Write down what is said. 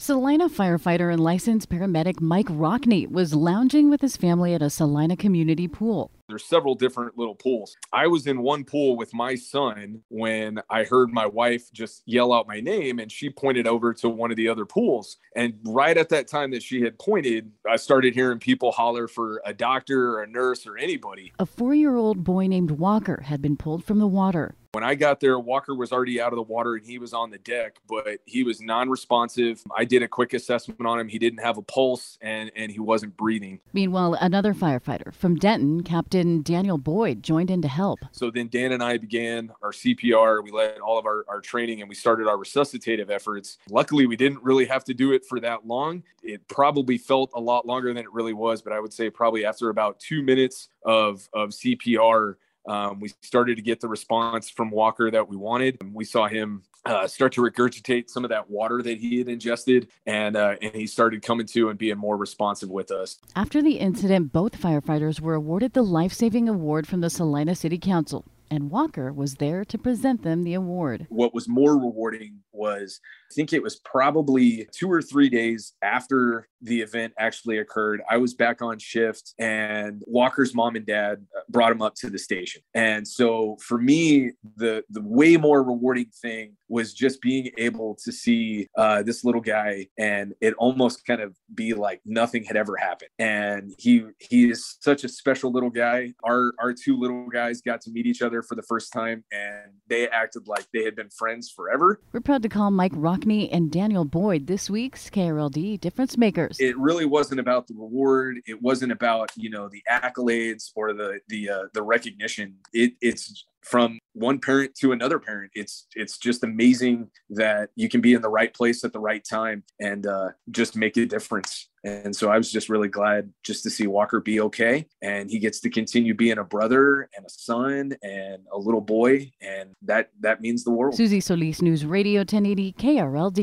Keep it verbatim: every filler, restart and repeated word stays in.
Salina firefighter and licensed paramedic Mike Rockney was lounging with his family at a Salina community pool. There's several different little pools. I was in one pool with my son when I heard my wife just yell out my name, and she pointed over to one of the other pools. And right at that time that she had pointed, I started hearing people holler for a doctor or a nurse or anybody. A four-year-old boy named Walker had been pulled from the water. When I got there, Walker was already out of the water and he was on the deck, but he was non-responsive. I did a quick assessment on him. He didn't have a pulse and, and he wasn't breathing. Meanwhile, another firefighter from Denton, Captain Daniel Boyd, joined in to help. So then Dan and I began our C P R. We led all of our, our training and we started our resuscitative efforts. Luckily, we didn't really have to do it for that long. It probably felt a lot longer than it really was, but I would say probably after about two minutes of, of C P R, Um, we started to get the response from Walker that we wanted. We saw him uh, start to regurgitate some of that water that he had ingested, and uh, and he started coming to and being more responsive with us. After the incident, both firefighters were awarded the life-saving award from the Salina City Council, and Walker was there to present them the award. What was more rewarding was, I think it was probably two or three days after the event actually occurred, I was back on shift and Walker's mom and dad brought him up to the station. And so for me, the, the way more rewarding thing was just being able to see uh, this little guy, and it almost kind of be like nothing had ever happened. And he he is such a special little guy. Our, our two little guys got to meet each other for the first time, and they acted like they had been friends forever. We're proud to call Mike Rockney and Daniel Boyd this week's K R L D Difference Makers. It really wasn't about the reward. It wasn't about, you know, the accolades or the the uh, the recognition. It it's from one parent to another parent. It's it's just amazing that you can be in the right place at the right time and uh, just make a difference. And so I was just really glad just to see Walker be okay. And he gets to continue being a brother and a son and a little boy. And that, that means the world. Susie Solis, News Radio ten eighty K R L D.